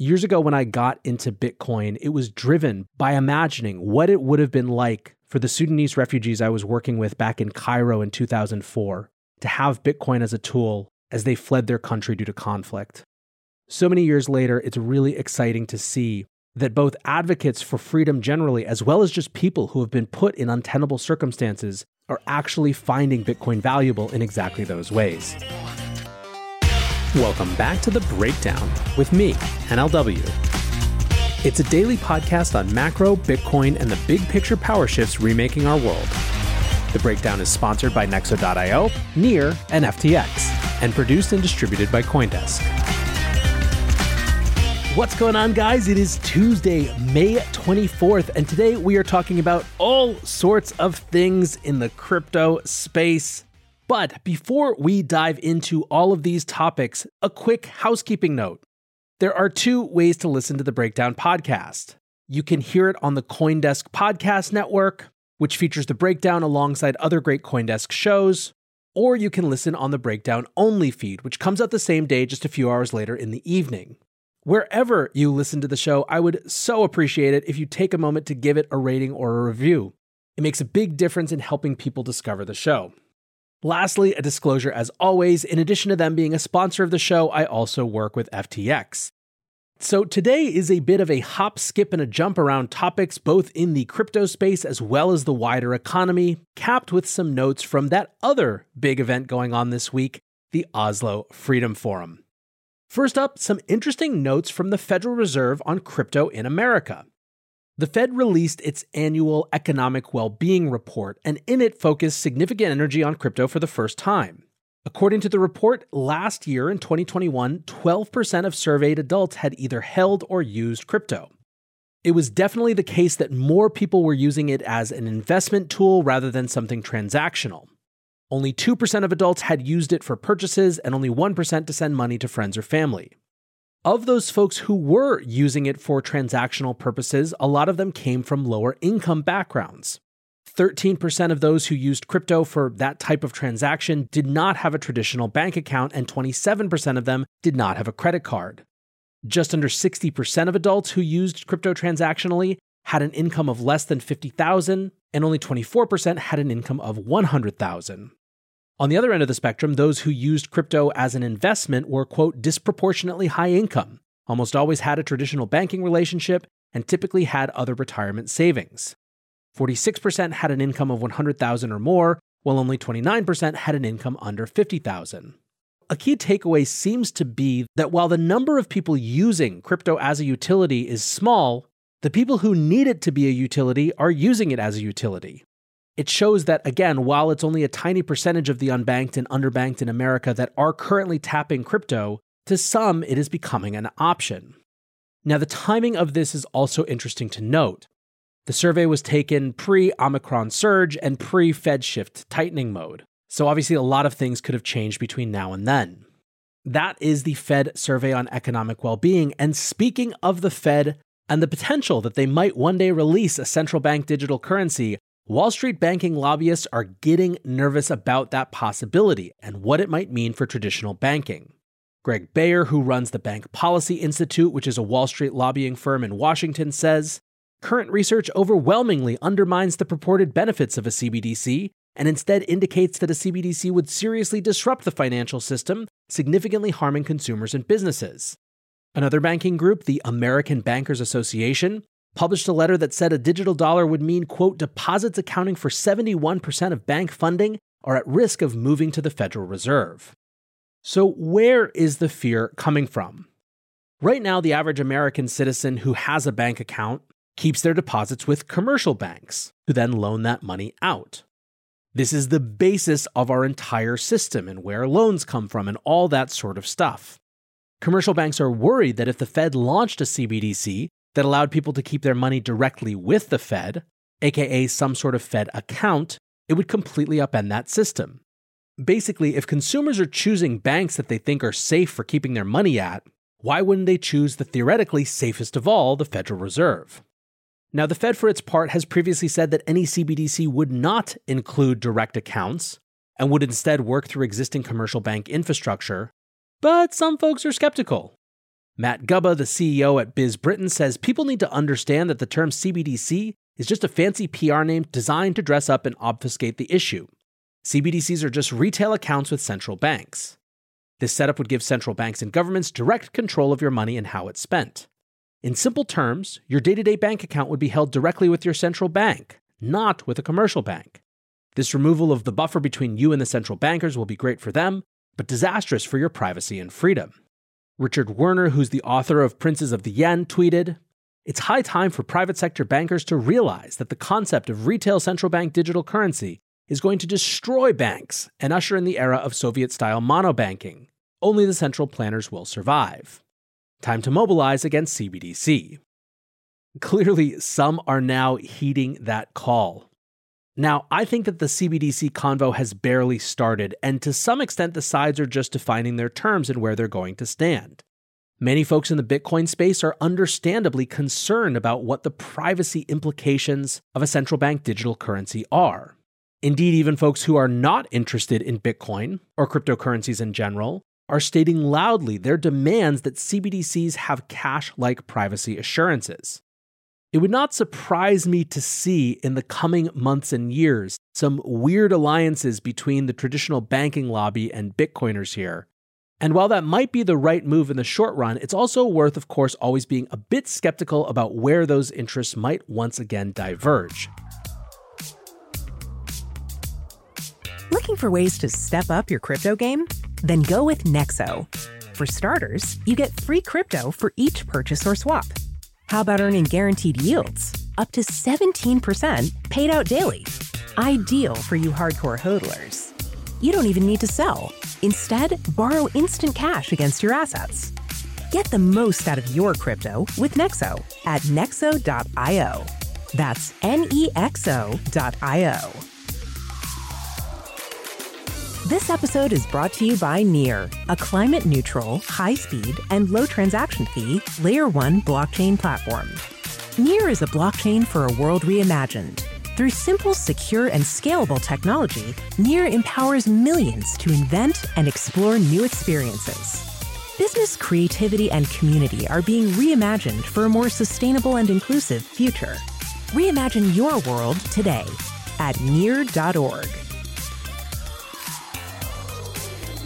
Years ago when I got into Bitcoin, it was driven by imagining what it would have been like for the Sudanese refugees I was working with back in Cairo in 2004 to have Bitcoin as a tool as they fled their country due to conflict. So many years later, it's really exciting to see that both advocates for freedom generally, as well as just people who have been put in untenable circumstances, are actually finding Bitcoin valuable in exactly those ways. Welcome back to The Breakdown with me, NLW. It's a daily podcast on macro, Bitcoin, and the big picture power shifts remaking our world. The Breakdown is sponsored by Nexo.io, NEAR, and FTX, and produced and distributed by CoinDesk. What's going on, guys? It is Tuesday, May 24th, and today we are talking about all sorts of things in the crypto space. But before we dive into all of these topics, a quick housekeeping note. There are two ways to listen to the Breakdown podcast. You can hear it on the CoinDesk podcast network, which features the Breakdown alongside other great CoinDesk shows, or you can listen on the Breakdown only feed, which comes out the same day just a few hours later in the evening. Wherever you listen to the show, I would so appreciate it if you take a moment to give it a rating or a review. It makes a big difference in helping people discover the show. Lastly, a disclosure as always, in addition to them being a sponsor of the show, I also work with FTX. So today is a bit of a hop, skip, and a jump around topics both in the crypto space as well as the wider economy, capped with some notes from that other big event going on this week, the Oslo Freedom Forum. First up, some interesting notes from the Federal Reserve on crypto in America. The Fed released its annual economic well-being report, and in it focused significant energy on crypto for the first time. According to the report, last year in 2021, 12% of surveyed adults had either held or used crypto. It was definitely the case that more people were using it as an investment tool rather than something transactional. Only 2% of adults had used it for purchases, and only 1% to send money to friends or family. Of those folks who were using it for transactional purposes, a lot of them came from lower income backgrounds. 13% of those who used crypto for that type of transaction did not have a traditional bank account, and 27% of them did not have a credit card. Just under 60% of adults who used crypto transactionally had an income of less than $50,000, and only 24% had an income of $100,000. On the other end of the spectrum, those who used crypto as an investment were, quote, disproportionately high income, almost always had a traditional banking relationship, and typically had other retirement savings. 46% had an income of $100,000 or more, while only 29% had an income under $50,000. A key takeaway seems to be that while the number of people using crypto as a utility is small, the people who need it to be a utility are using it as a utility. It shows that, again, while it's only a tiny percentage of the unbanked and underbanked in America that are currently tapping crypto, to some it is becoming an option. Now, the timing of this is also interesting to note. The survey was taken pre-Omicron surge and pre-Fed shift tightening mode. So obviously a lot of things could have changed between now and then. That is the Fed survey on economic well-being. And speaking of the Fed and the potential that they might one day release a central bank digital currency, Wall Street banking lobbyists are getting nervous about that possibility and what it might mean for traditional banking. Greg Bayer, who runs the Bank Policy Institute, which is a Wall Street lobbying firm in Washington, says, "Current research overwhelmingly undermines the purported benefits of a CBDC and instead indicates that a CBDC would seriously disrupt the financial system, significantly harming consumers and businesses. Another banking group, the American Bankers Association, published a letter that said a digital dollar would mean, quote, deposits accounting for 71% of bank funding are at risk of moving to the Federal Reserve. So where is the fear coming from? Right now, the average American citizen who has a bank account keeps their deposits with commercial banks, who then loan that money out. This is the basis of our entire system and where loans come from and all that sort of stuff. Commercial banks are worried that if the Fed launched a CBDC that allowed people to keep their money directly with the Fed, aka some sort of Fed account, it would completely upend that system. Basically, if consumers are choosing banks that they think are safe for keeping their money at, why wouldn't they choose the theoretically safest of all, the Federal Reserve? Now, the Fed, for its part, has previously said that any CBDC would not include direct accounts and would instead work through existing commercial bank infrastructure, but some folks are skeptical. Matt Gubba, the CEO at Biz Britain, says people need to understand that the term CBDC is just a fancy PR name designed to dress up and obfuscate the issue. CBDCs are just retail accounts with central banks. This setup would give central banks and governments direct control of your money and how it's spent. In simple terms, your day-to-day bank account would be held directly with your central bank, not with a commercial bank. This removal of the buffer between you and the central bankers will be great for them, but disastrous for your privacy and freedom. Richard Werner, who's the author of Princes of the Yen, tweeted, "It's high time for private sector bankers to realize that the concept of retail central bank digital currency is going to destroy banks and usher in the era of Soviet-style monobanking. Only the central planners will survive. Time to mobilize against CBDC." Clearly, some are now heeding that call. Now, I think that the CBDC convo has barely started, and to some extent, the sides are just defining their terms and where they're going to stand. Many folks in the Bitcoin space are understandably concerned about what the privacy implications of a central bank digital currency are. Indeed, even folks who are not interested in Bitcoin or cryptocurrencies in general are stating loudly their demands that CBDCs have cash-like privacy assurances. It would not surprise me to see in the coming months and years some weird alliances between the traditional banking lobby and Bitcoiners here. And while that might be the right move in the short run, it's also worth, of course, always being a bit skeptical about where those interests might once again diverge. Looking for ways to step up your crypto game? Then go with Nexo. For starters, you get free crypto for each purchase or swap. How about earning guaranteed yields? Up to 17% paid out daily. Ideal for you hardcore hodlers. You don't even need to sell. Instead, borrow instant cash against your assets. Get the most out of your crypto with Nexo at Nexo.io. That's Nexo.io. This episode is brought to you by NEAR, a climate-neutral, high-speed, and low-transaction-fee, Layer 1 blockchain platform. NEAR is a blockchain for a world reimagined. Through simple, secure, and scalable technology, NEAR empowers millions to invent and explore new experiences. Business, creativity, and community are being reimagined for a more sustainable and inclusive future. Reimagine your world today at NEAR.org.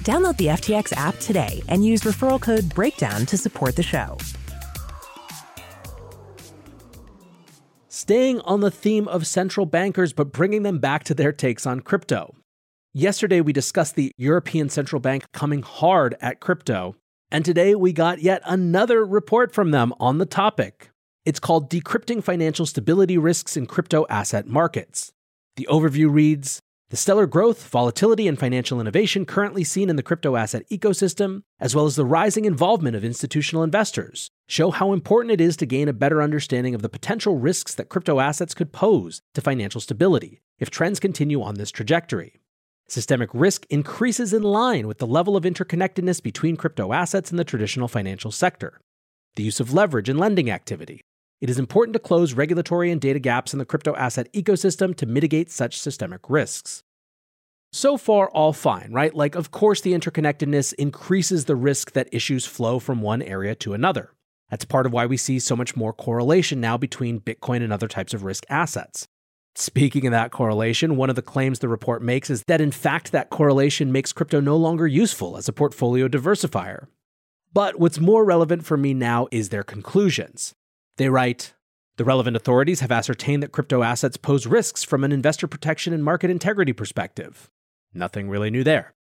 Download the FTX app today and use referral code BREAKDOWN to support the show. Staying on the theme of central bankers, but bringing them back to their takes on crypto. Yesterday, we discussed the European Central Bank coming hard at crypto, and today we got yet another report from them on the topic. It's called Decrypting Financial Stability Risks in Crypto Asset Markets. The overview reads, "The stellar growth, volatility, and financial innovation currently seen in the crypto asset ecosystem, as well as the rising involvement of institutional investors, show how important it is to gain a better understanding of the potential risks that crypto assets could pose to financial stability if trends continue on this trajectory. Systemic risk increases in line with the level of interconnectedness between crypto assets and the traditional financial sector. the use of leverage in lending activity. It is important to close regulatory and data gaps in the crypto asset ecosystem to mitigate such systemic risks. So far, all fine, right? Like, of course, the interconnectedness increases the risk that issues flow from one area to another. That's part of why we see so much more correlation now between Bitcoin and other types of risk assets. Speaking of that correlation, one of the claims the report makes is that, in fact, that correlation makes crypto no longer useful as a portfolio diversifier. But what's more relevant for me now is their conclusions. They write, "The relevant authorities have ascertained that crypto assets pose risks from an investor protection and market integrity perspective." Nothing really new there.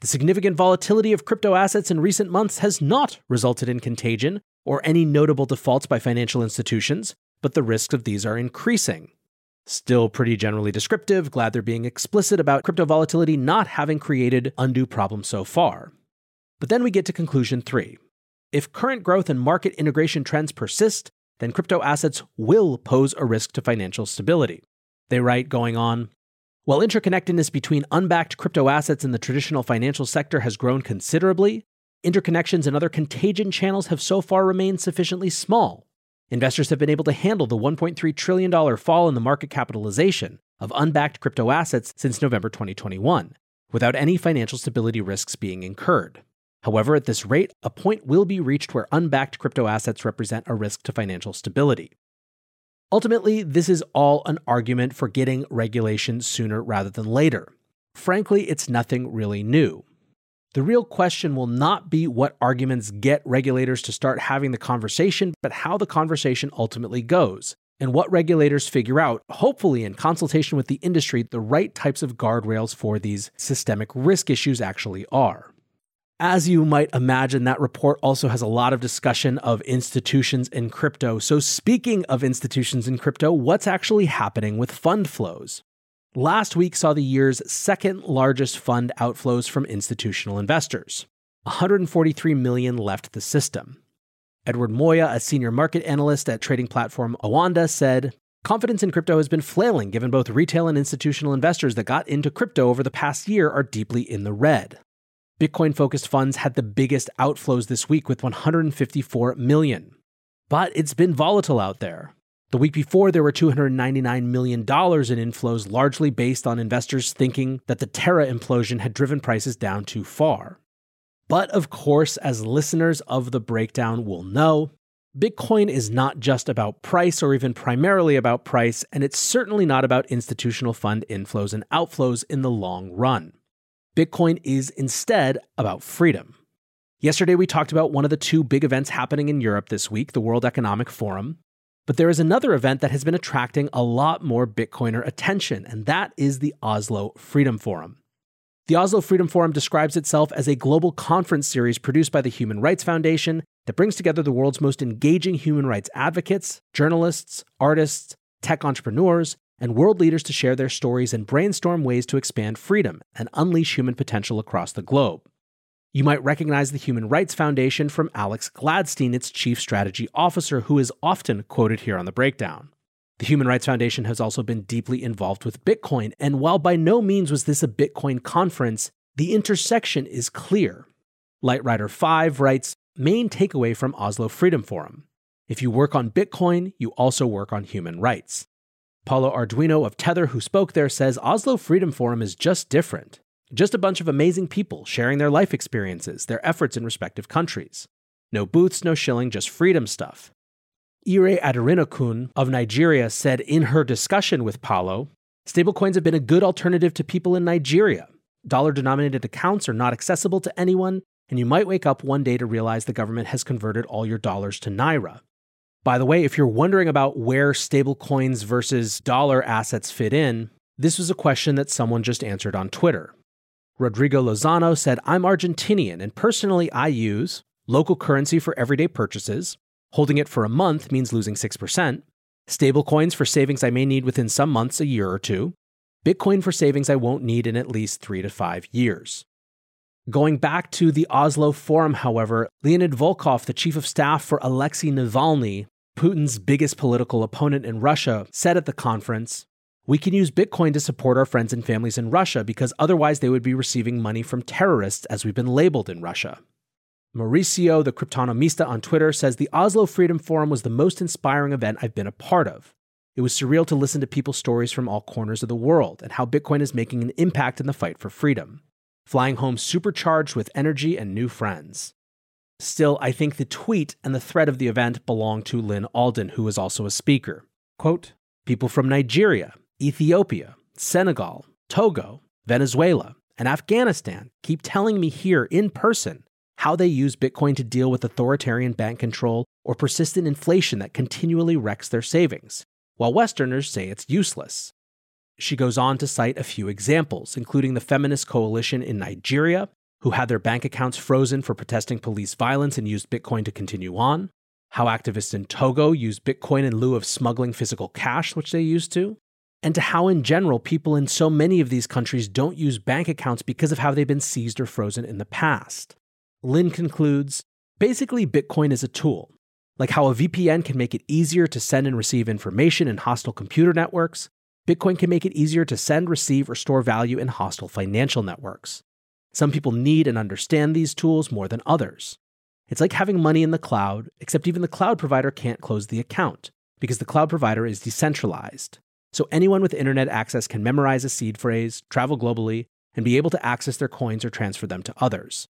"The significant volatility of crypto assets in recent months has not resulted in contagion or any notable defaults by financial institutions, but the risks of these are increasing." Still pretty generally descriptive, glad they're being explicit about crypto volatility not having created undue problems so far. But then we get to conclusion 3. If current growth and market integration trends persist, then crypto assets will pose a risk to financial stability. They write, going on, "While interconnectedness between unbacked crypto assets and the traditional financial sector has grown considerably, interconnections and other contagion channels have so far remained sufficiently small. Investors have been able to handle the $1.3 trillion fall in the market capitalization of unbacked crypto assets since November 2021, without any financial stability risks being incurred. However, at this rate, a point will be reached where unbacked crypto assets represent a risk to financial stability." Ultimately, this is all an argument for getting regulation sooner rather than later. Frankly, it's nothing really new. The real question will not be what arguments get regulators to start having the conversation, but how the conversation ultimately goes, and what regulators figure out, hopefully in consultation with the industry, the right types of guardrails for these systemic risk issues actually are. As you might imagine, that report also has a lot of discussion of institutions in crypto. So speaking of institutions in crypto, what's actually happening with fund flows? Last week saw the year's second largest fund outflows from institutional investors. 143 million left the system. Edward Moya, a senior market analyst at trading platform Oanda, said, "Confidence in crypto has been flailing given both retail and institutional investors that got into crypto over the past year are deeply in the red." Bitcoin-focused funds had the biggest outflows this week with 154 million. But it's been volatile out there. The week before, there were $299 million in inflows, largely based on investors thinking that the Terra implosion had driven prices down too far. But of course, as listeners of The Breakdown will know, Bitcoin is not just about price or even primarily about price, and it's certainly not about institutional fund inflows and outflows in the long run. Bitcoin is instead about freedom. Yesterday, we talked about one of the two big events happening in Europe this week, the World Economic Forum. But there is another event that has been attracting a lot more Bitcoiner attention, and that is the Oslo Freedom Forum. The Oslo Freedom Forum describes itself as a global conference series produced by the Human Rights Foundation that brings together the world's most engaging human rights advocates, journalists, artists, tech entrepreneurs, and world leaders to share their stories and brainstorm ways to expand freedom and unleash human potential across the globe. You might recognize the Human Rights Foundation from Alex Gladstein, its chief strategy officer, who is often quoted here on The Breakdown. The Human Rights Foundation has also been deeply involved with Bitcoin, and while by no means was this a Bitcoin conference, the intersection is clear. LightRider5 writes, "Main takeaway from Oslo Freedom Forum. If you work on Bitcoin, you also work on human rights." Paulo Arduino of Tether, who spoke there, says Oslo Freedom Forum is just different. Just a bunch of amazing people sharing their life experiences, their efforts in respective countries. No booths, no shilling, just freedom stuff. Ire Aderinokun of Nigeria said in her discussion with Paulo, "Stablecoins have been a good alternative to people in Nigeria. Dollar-denominated accounts are not accessible to anyone, and you might wake up one day to realize the government has converted all your dollars to Naira." By the way, if you're wondering about where stablecoins versus dollar assets fit in, this was a question that someone just answered on Twitter. Rodrigo Lozano said, "I'm Argentinian, and personally I use local currency for everyday purchases. Holding it for a month means losing 6%. Stablecoins for savings I may need within some months, a year or two. Bitcoin for savings I won't need in at least 3 to 5 years." Going back to the Oslo Forum, however, Leonid Volkov, the chief of staff for Alexei Navalny, Putin's biggest political opponent in Russia, said at the conference, "We can use Bitcoin to support our friends and families in Russia because otherwise they would be receiving money from terrorists as we've been labeled in Russia." Mauricio, the Kryptonomista on Twitter, says the Oslo Freedom Forum was the most inspiring event I've been a part of. It was surreal to listen to people's stories from all corners of the world and how Bitcoin is making an impact in the fight for freedom. Flying home supercharged with energy and new friends. Still, I think the tweet and the thread of the event belong to Lynn Alden, who is also a speaker. Quote, people from Nigeria, Ethiopia, Senegal, Togo, Venezuela, and Afghanistan keep telling me here in person how they use Bitcoin to deal with authoritarian bank control or persistent inflation that continually wrecks their savings, while Westerners say it's useless. She goes on to cite a few examples, including the Feminist Coalition in Nigeria, who had their bank accounts frozen for protesting police violence and used Bitcoin to continue on, how activists in Togo use Bitcoin in lieu of smuggling physical cash, which they used to, and to how in general people in so many of these countries don't use bank accounts because of how they've been seized or frozen in the past. Lynn concludes, basically Bitcoin is a tool, like how a VPN can make it easier to send and receive information in hostile computer networks, Bitcoin can make it easier to send, receive, or store value in hostile financial networks. Some people need and understand these tools more than others. It's like having money in the cloud, except even the cloud provider can't close the account, because the cloud provider is decentralized. So anyone with internet access can memorize a seed phrase, travel globally, and be able to access their coins or transfer them to others.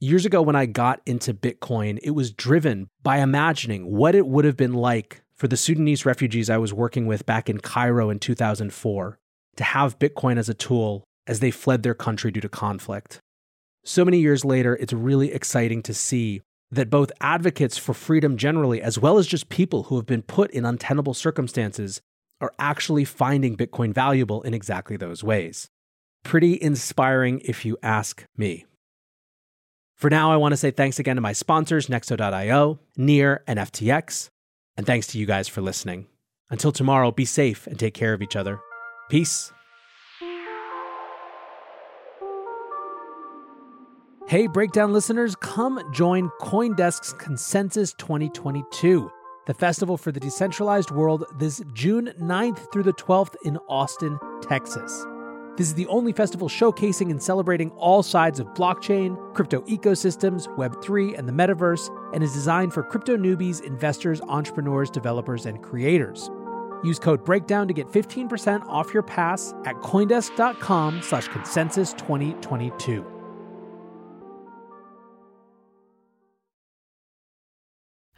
Years ago when I got into Bitcoin, it was driven by imagining what it would have been like for the Sudanese refugees I was working with back in Cairo in 2004 to have Bitcoin as a tool as they fled their country due to conflict. So many years later, it's really exciting to see that both advocates for freedom generally, as well as just people who have been put in untenable circumstances, are actually finding Bitcoin valuable in exactly those ways. Pretty inspiring if you ask me. For now, I want to say thanks again to my sponsors, Nexo.io, NEAR, and FTX. And thanks to you guys for listening. Until tomorrow, be safe and take care of each other. Peace. Hey, Breakdown listeners, come join CoinDesk's Consensus 2022, the festival for the decentralized world, this June 9th through the 12th in Austin, Texas. This is the only festival showcasing and celebrating all sides of blockchain, crypto ecosystems, Web3, and the metaverse, and is designed for crypto newbies, investors, entrepreneurs, developers, and creators. Use code BREAKDOWN to get 15% off your pass at coindesk.com/consensus2022.